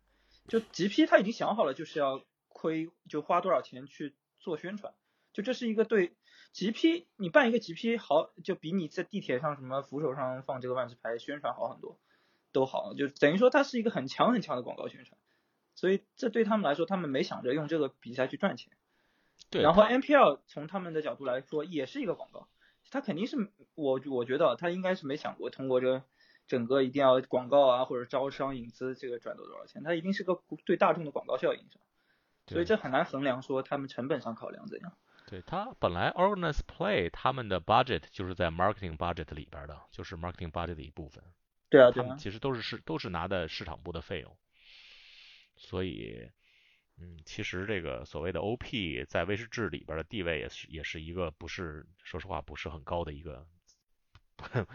就 GP 他已经想好了，就是要就花多少钱去做宣传，就这是一个对。GP 你办一个 GP 好，就比你在地铁上什么扶手上放这个万智牌宣传好很多，都好，就等于说它是一个很强很强的广告宣传，所以这对他们来说，他们没想着用这个比赛去赚钱。对。然后 MPL 从他们的角度来说也是一个广告，他肯定是我觉得他应该是没想过通过这整个一定要广告啊或者招商引资这个赚多少钱，他一定是个对大众的广告效应上，所以这很难衡量说他们成本上考量怎样。对，他本来 Organized Play 他们的 budget 就是在 marketing budget 里边的，就是 marketing budget 的一部分。对啊，他们其实都是拿的市场部的费用，所以其实这个所谓的 OP 在威士忌里边的地位也是一个不是，说实话不是很高的一个，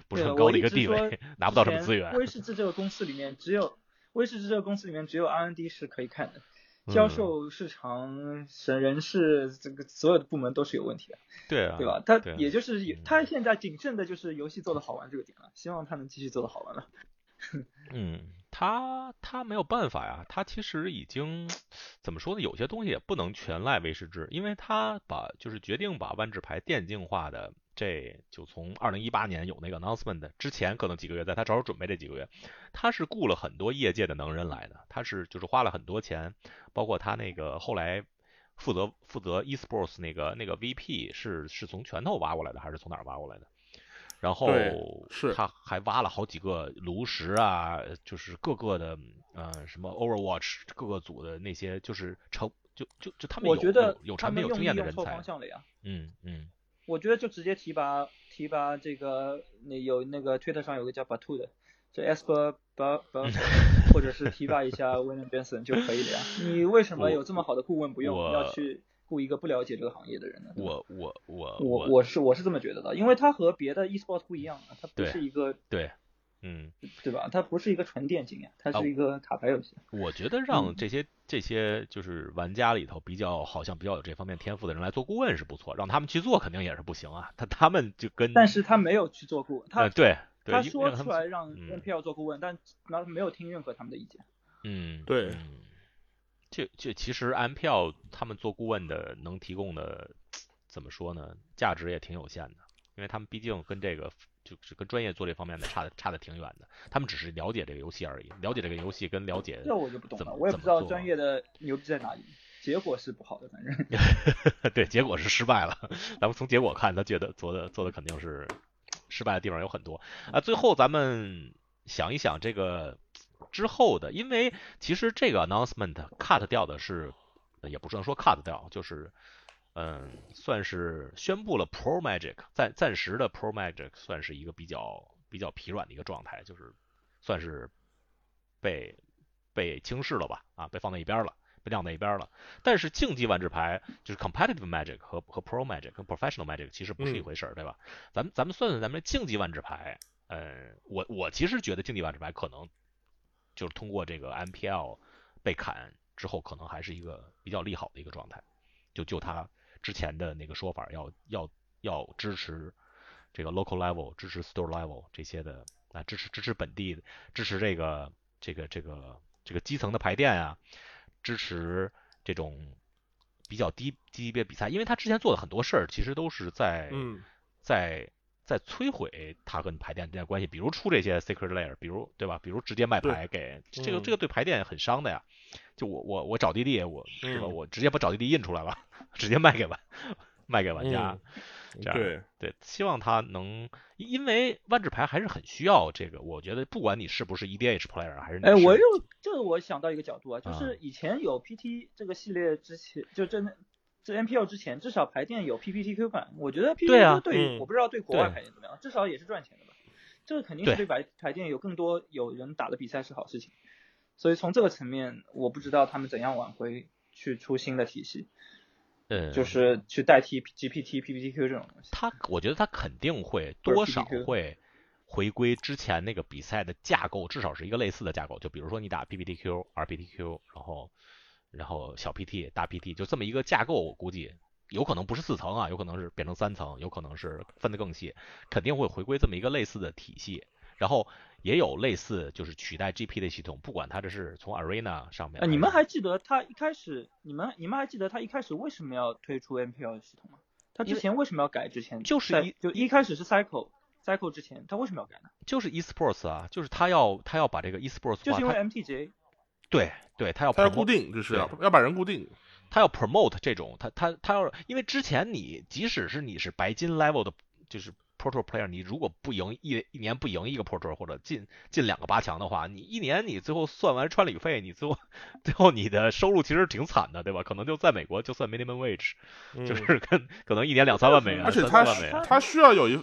不是很高的一个地位，拿不到什么资源。威士忌这个公司里面只有 R&D 是可以看的，销售、市场、人事这个所有的部门都是有问题的。对啊，对吧？他也就是他现在仅剩的就是游戏做得好玩这个点了，希望他能继续做得好玩了。他没有办法呀，他其实已经怎么说呢？有些东西也不能全赖威士忌，因为他就是决定把万智牌电竞化的，这就从2018年有那个 announcement 之前，可能几个月，在他着手准备这几个月，他是雇了很多业界的能人来的，他是就是花了很多钱，包括他那个后来负责 esports 那个 VP 是从拳头挖过来的，还是从哪儿挖过来的？然后他还挖了好几个炉石啊，就是各个的什么 Overwatch 各个组的那些，就是就他们有，我觉得有产品有经验的人才。方向了呀，我觉得就直接提拔这个，有那个推特上有个叫 Batu 的，这 Esper 或者是提拔一下 William Johnson 就可以了呀。你为什么有这么好的顾问不用，要去？雇一个不了解这个行业的人呢？我是这么觉得的，因为他和别的 esports 不一样，他不是一个对吧？他不是一个纯电竞呀，他是一个卡牌游戏。我觉得让这些就是玩家里头比较有这方面天赋的人来做顾问是不错，让他们去做肯定也是不行啊。他们就跟，但是他没有去做顾问，他说出来让 MPL 做顾问，但没有听任何他们的意见。就其实MPL他们做顾问的能提供的怎么说呢，价值也挺有限的，因为他们毕竟跟这个就是跟专业做这方面的差的挺远的，他们只是了解这个游戏而已，了解这个游戏跟了解，这我就不懂了，我也不知道专业的牛逼在哪里，结果是不好的，反正对，结果是失败了，咱们从结果看，他觉得做的肯定是失败的地方有很多啊。最后咱们想一想这个之后的，因为其实这个 announcement cut 掉的是，也不能说 cut 掉，就是算是宣布了 Pro Magic 暂时的 Pro Magic 算是一个比较疲软的一个状态，就是算是被轻视了吧，被放在一边了，被晾在一边了。但是竞技万智牌就是 competitive magic 和 Pro Magic 跟 professional magic 其实不是一回事，对吧？咱们算咱们竞技万智牌，我其实觉得竞技万智牌可能就是通过这个 MPL 被砍之后，可能还是一个比较利好的一个状态。就他之前的那个说法，要支持这个 local level， 支持 store level 这些的啊，支持本地，支持这个基层的牌店啊，支持这种比较低级别比赛，因为他之前做的很多事儿，其实都是在摧毁他跟牌店之间的关系，比如出这些 secret layer， 比如对吧？比如直接卖牌给这个对牌店很伤的呀。就我找弟弟，我对吧？我直接把找弟弟印出来了，直接卖给玩家。这样对，希望他能，因为万智牌还是很需要这个。我觉得不管你是不是 EDH player， 还是我想到一个角度啊，就是以前有 PT 这个系列之前，就真的。这 MPL 之前至少牌店有 PPTQ 版，我觉得 PPTQ 我不知道对国外牌店怎么样，至少也是赚钱的吧。这个肯定是对牌店有更多有人打的比赛是好事情，所以从这个层面，我不知道他们怎样挽回去出新的体系，就是去代替 GPT、PPTQ 这种东西。我觉得他肯定会多少会回归之前那个比赛的架构，至少是一个类似的架构。就比如说你打 PPTQ、RPTQ， 然后小 PT 大 PT 就这么一个架构，我估计有可能不是4层啊，有可能是变成3层，有可能是分得更细，肯定会回归这么一个类似的体系，然后也有类似就是取代 GP 的系统，不管它这是从 Arena 上面。你们还记得他一开始为什么要推出 MPL 系统吗？他之前为什么要改？之前就一开始是 Cycle 之前，他为什么要改呢？就是 esports 啊，就是他要把这个 esports 就是因为 MTJ。对，他要固定，就是要把人固定，他要 promote 这种，他要，因为之前你即使是你是白金 level 的，就是 pro tour player， 你如果不赢一年不赢一个 pro tour 或者进2个8强的话，你一年你最后算完穿旅费，你最后你的收入其实挺惨的，对吧？可能就在美国就算 minimum wage，就是可能一年2-3万美元，而且他需要有一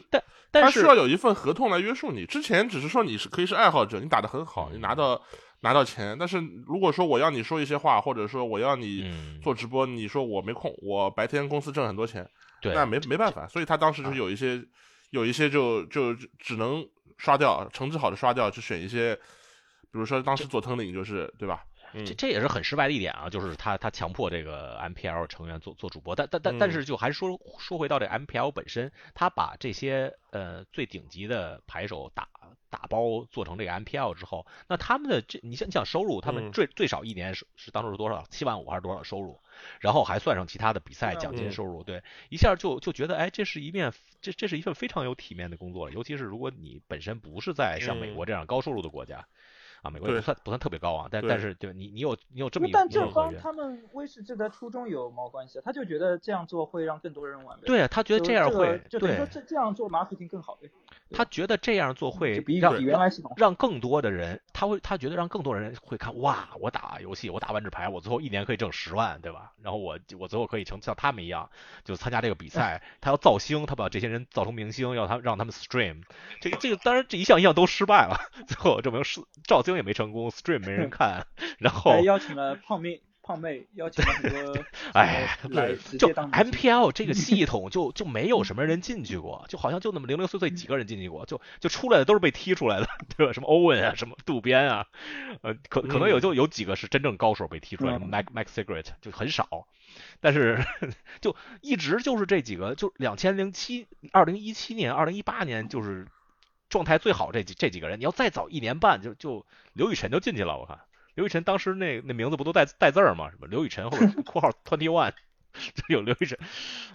但是他需要有一份合同来约束你。之前只是说你是可以是爱好者，你打得很好，你拿到拿到钱。但是如果说我要你说一些话，或者说我要你做直播，你说我没空，我白天公司挣很多钱，对，那没办法。所以他当时就是有一些就只能刷掉，成绩好的刷掉，就选一些，比如说当时佐藤领就是对吧？这也是很失败的一点啊，就是他强迫这个 MPL 成员做主播，但是就还说回到这 MPL 本身，他把这些最顶级的牌手打包做成这个 MPL 之后，那他们的这你想收入，他们最少一年是当时是多少？75000还是多少收入？然后还算上其他的比赛奖金收入，对，一下就觉得哎，这是一份非常有体面的工作了，尤其是如果你本身不是在像美国这样高收入的国家。啊，美国也不算特别高啊，但是对你有这么一个，但这帮他们威士忌的初衷有毛关系？他就觉得这样做会让更多人玩，对，他觉得这样会，就等于说这样做marketing更好，他觉得这样做会比原来系统让更多的人，他觉得让更多人会看，哇，我打游戏，我打万智牌，我最后一年可以挣100000，对吧？然后我最后可以像他们一样，就参加这个比赛，他要造星，他把这些人造成明星，要让他们 stream， 这个当然这一项都失败了，最后证明是造星也没成功 ，stream 没人看，然后邀请了胖妹，邀请了很多，哎，就 MPL 这个系统就没有什么人进去过，就好像就那么零零碎碎几个人进去过，就出来的都是被踢出来的，对吧？什么 Owen 啊，什么渡边啊，可能有几个是真正高手被踢出来，什么Mac Cigarette 就很少。但是就一直就是这几个，就2017年、2018年就是。状态最好这几个人，你要再早1年半就刘雨辰就进去了。我看刘雨辰当时那名字不都带字儿吗？什么刘雨辰或者括号21，有刘雨辰，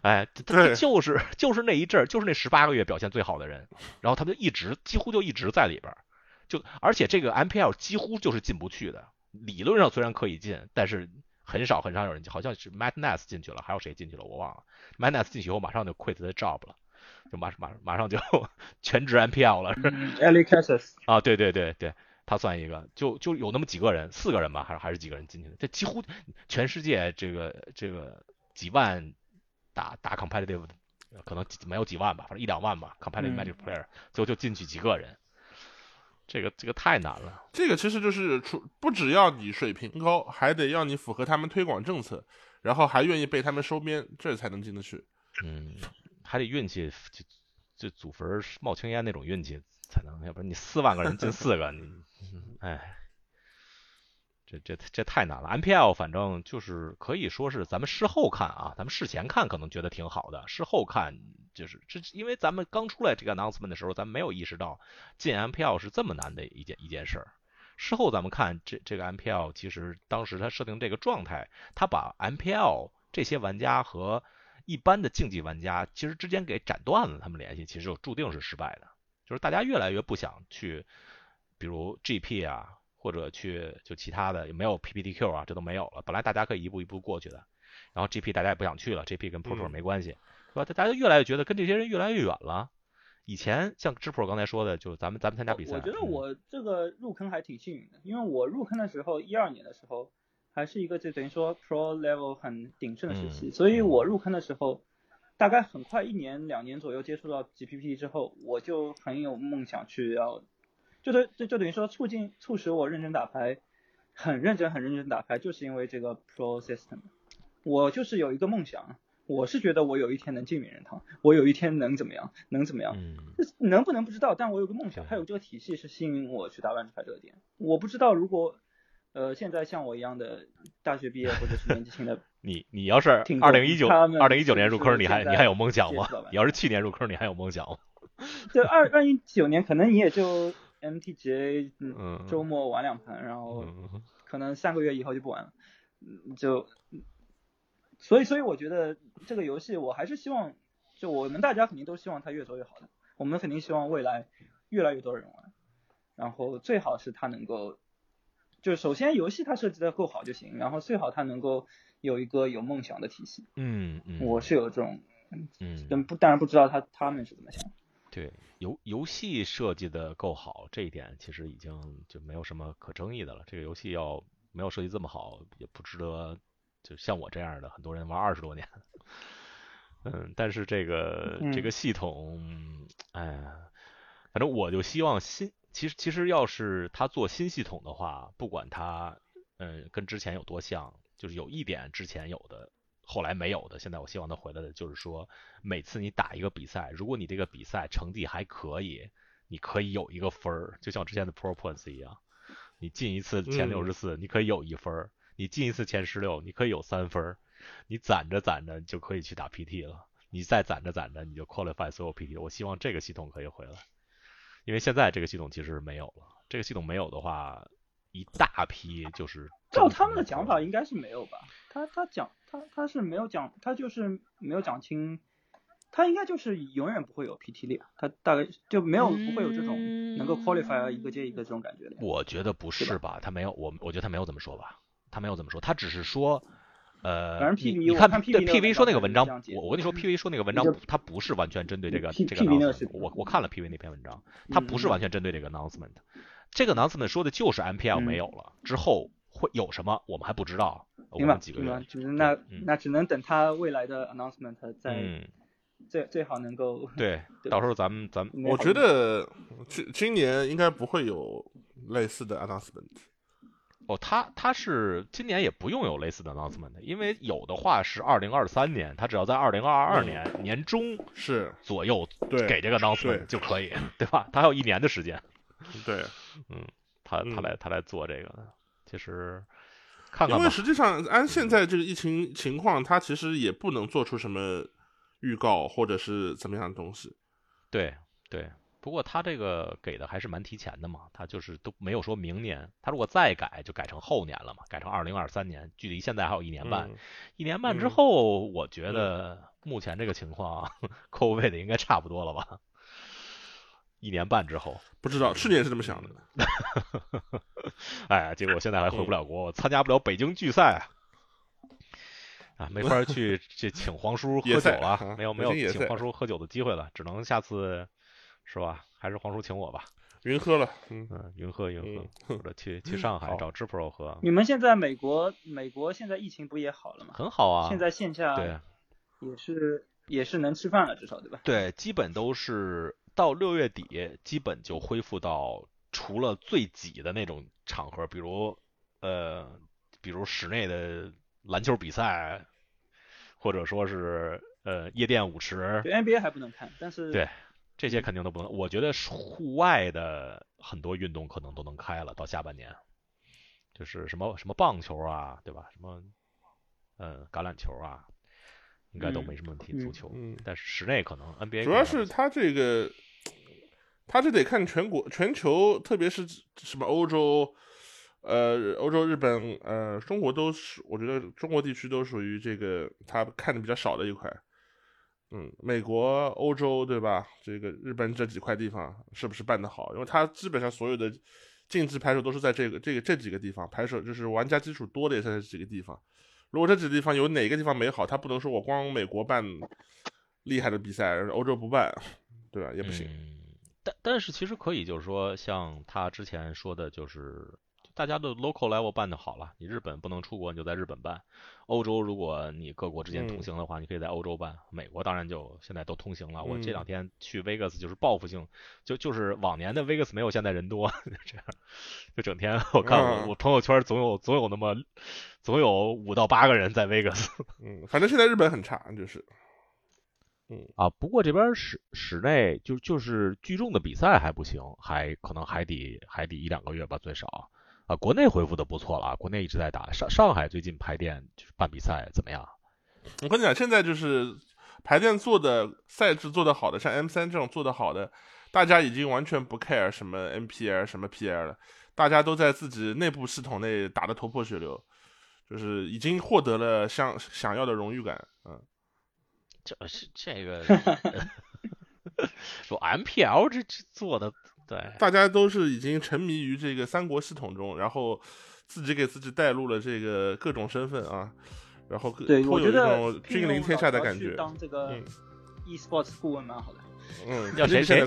哎，就是那一阵儿，就是那18个月表现最好的人，然后他们就几乎就一直在里边，就而且这个 MPL 几乎就是进不去的，理论上虽然可以进，但是很少有人，好像是 Madness 进去了，还有谁进去了我忘了。Madness 进去以后马上就 quit 他的 job 了。就马上就全职 MPL 了。Eli Kassis 啊，对，他算一个，就有那么几个人，4个人吧，还是几个人进去的？这几乎全世界这个几万打 competitive， 可能没有几万吧，反正1-2万吧 ，competitive magic player， 最后就进去几个人。这个太难了。这个其实就是不只要你水平高，还得要你符合他们推广政策，然后还愿意被他们收编，这才能进得去。嗯。还得运气，就祖坟冒青烟那种运气才能，要不然你4万个人进4个，你哎，这太难了。MPL 反正就是可以说是咱们事后看啊，咱们事前看可能觉得挺好的，事后看就是这，因为咱们刚出来这个 announcement 的时候，咱们没有意识到进 MPL 是这么难的一件事儿。事后咱们看这个 MPL， 其实当时他设定这个状态，他把 MPL 这些玩家和一般的竞技玩家其实之间给斩断了他们联系，其实就注定是失败的。就是大家越来越不想去，比如 GP 啊，或者去就其他的，也没有 PPTQ 啊，这都没有了。本来大家可以一步一步过去的，然后 GP 大家也不想去了 ，GP 跟 Pro Tour 没关系，是吧？大家越来越觉得跟这些人越来越远了。以前像芝普刚才说的，就是咱们参加比赛，我觉得我这个入坑还挺幸运的，因为我入坑的时候12年的时候。还是一个就等于说 pro level 很鼎盛的时期，所以我入坑的时候，大概很快1年2年左右接触到 GPP 之后，我就很有梦想去要，就等于说促使我认真打牌，很认真打牌，就是因为这个 pro system， 我就是有一个梦想，我是觉得我有一天能进名人堂，我有一天能怎么样，能不能不知道，但我有个梦想，还有这个体系是吸引我去打万智牌这个点，我不知道如果。现在像我一样的大学毕业或者是年纪轻的，你要是2019年入坑，你还有梦想吗？你要是去年入坑，你还有梦想吗？就2019年，可能你也就 MTGA， 周末玩2盘，然后可能3个月以后就不玩了，就所以我觉得这个游戏，我还是希望，就我们大家肯定都希望它越做越好的，我们肯定希望未来越来越多人玩，然后最好是它能够。就是首先游戏它设计的够好就行，然后最好它能够有一个有梦想的体系。我是有这种，当然不知道他们是怎么想。对，游戏设计的够好这一点其实已经就没有什么可争议的了。这个游戏要没有设计这么好，也不值得。就像我这样的很多人玩20多年，但是这个系统，哎呀，反正我就希望新。其实要是他做新系统的话，不管他跟之前有多像，就是有一点之前有的后来没有的，现在我希望他回来的就是说，每次你打一个比赛，如果你这个比赛成绩还可以，你可以有一个分儿，就像之前的 Pro Points 一样，你进一次前64，你可以有一分，你进一次前16，你可以有3分，你攒着攒着就可以去打 PT 了，你再攒着攒着你就 qualify 所有 PT。 我希望这个系统可以回来，因为现在这个系统其实没有了，这个系统没有的话，一大批就是照他们的讲法应该是没有吧，他是没有讲，他就是没有讲清，他应该就是永远不会有 PT 列，他大概就没有不会有这种能够 qualify 一个接一个这种感觉的。我觉得不是吧，他没有，我觉得他没有这么说吧，他没有这么说，他只是说反正 PV 你看 PV 说那个文章，我跟你说 PV 说那个文章它不是完全针对这个 announcement， 我看了 PV 那篇文章，它不是完全针对这个 announcement， 这个 announcement 说的就是 MPL 没有了之后会有什么我们还不知道，我们几个月就是那只能等他未来的 announcement 再最好能够对到时候咱们我觉得今年应该不会有类似的 announcement。哦，他是今年也不用有类似的 announcement， 因为有的话是2023年，他只要在2022年年中是左右给这个 announcement 就可以，对吧？他还有1年的时间。对，他来做这个，其实看看吧。因为实际上按现在这个疫情情况，他其实也不能做出什么预告或者是怎么样的东西。对对。不过他这个给的还是蛮提前的嘛，他就是都没有说明年，他如果再改就改成后年了嘛，改成2023年，距离现在还有1年半，1年半之后，我觉得目前这个情况COVID的应该差不多了吧，1年半之后不知道，去年是这么想的。哎，结果现在还回不了国，参加不了北京聚赛啊，没法去请黄叔喝酒了，没有请黄叔喝酒的机会了，只能下次。是吧？还是黄叔请我吧。云喝了，云喝，或者去上海找支 pro 喝。你们现在美国现在疫情不也好了吗？很好啊，现在线下对也是能吃饭了，至少对吧？对，基本都是到6月底，基本就恢复到除了最挤的那种场合，比如室内的篮球比赛，或者说是夜店舞池。对 NBA 还不能看，但是对。这些肯定都不能，我觉得户外的很多运动可能都能开了，到下半年，就是什么棒球啊，对吧？什么橄榄球啊，应该都没什么问题。足球，但是室内可能 NBA 主要是他这得看全球，特别是什么欧洲、日本、中国都是，我觉得中国地区都属于这个他看的比较少的一块。美国、欧洲，对吧？这个日本这几块地方是不是办得好？因为它基本上所有的竞技排手都是在这几个地方排手，就是玩家基础多的也在这几个地方。如果这几个地方有哪个地方没好，它不能说我光美国办厉害的比赛，欧洲不办，对吧？也不行。但是其实可以，就是说像他之前说的，就是大家的 local level 办的好了，你日本不能出国，你就在日本办；欧洲如果你各国之间通行的话，你可以在欧洲办；美国当然就现在都通行了。我这两天去 Vegas 就是报复性，就是往年的 Vegas 没有现在人多，这样就整天我看我朋友圈总有那么总有5到8个人在 Vegas。反正现在日本很差，就是。不过这边室内就是聚众的比赛还不行，还可能还得1-2个月吧，最少。啊，国内恢复的不错了，国内一直在打。上海最近排练就是办比赛怎么样？我跟你讲，现在就是排练做的赛制做的好的，像 M3 这种做的好的，大家已经完全不 care 什么 MPL 什么 PL 了，大家都在自己内部系统内打得头破血流，就是已经获得了想要的荣誉感。这个说 MPL 这做的。对，大家都是已经沉迷于这个三国系统中，然后自己给自己带入了这个各种身份啊，然后颇有一种君临天下的感觉。当这个 e-sports 顾问蛮好的。要谁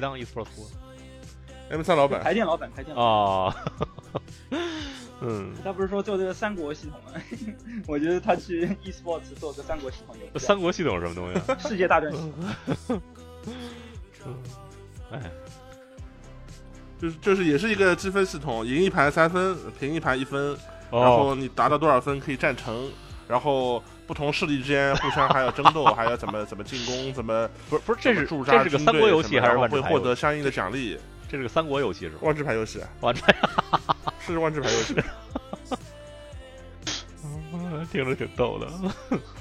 当 e-sports 顾问 ？M3 老板，排店老板。哦，他不是说做这个三国系统吗？我觉得他去 e-sports 做个三国系统。三国系统是什么东西？世界大战系统。哎。就是也是一个积分系统，赢一盘3分，平一盘1分，然后你达到多少分可以战成，然后不同势力之间互相还要争斗，还要怎么进攻，怎么不是这是个三国游戏还是万智牌游戏？然后会获得相应的奖励。这是个三国游戏是吧？万智牌游戏，是万智牌游戏。听着挺逗的，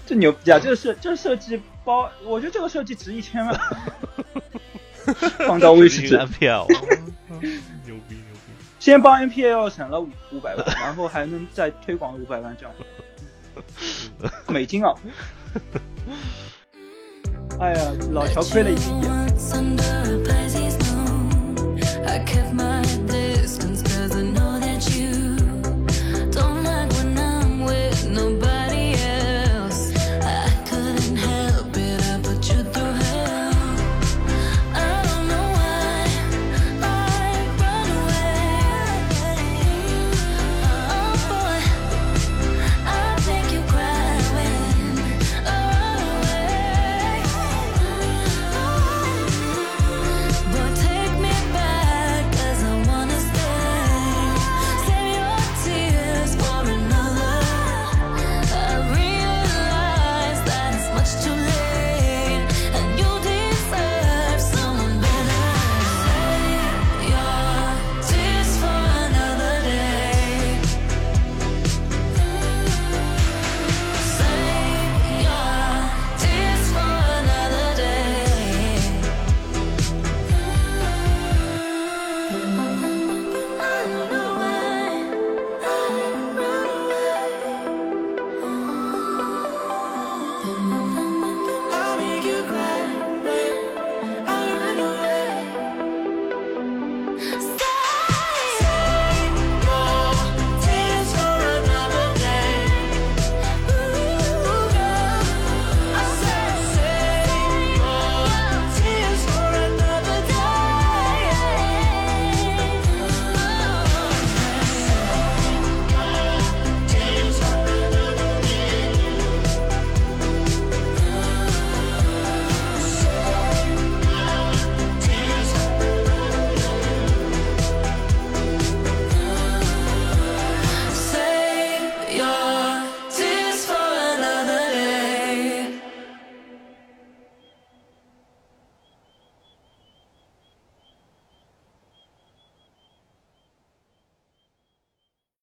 这牛逼啊！这设计包，我觉得这个设计值1000万。放到威士忌 MPL， 牛逼！先帮 MPL 省了500万，然后还能再推广500万这样，美金啊！哎呀，老乔亏了1亿。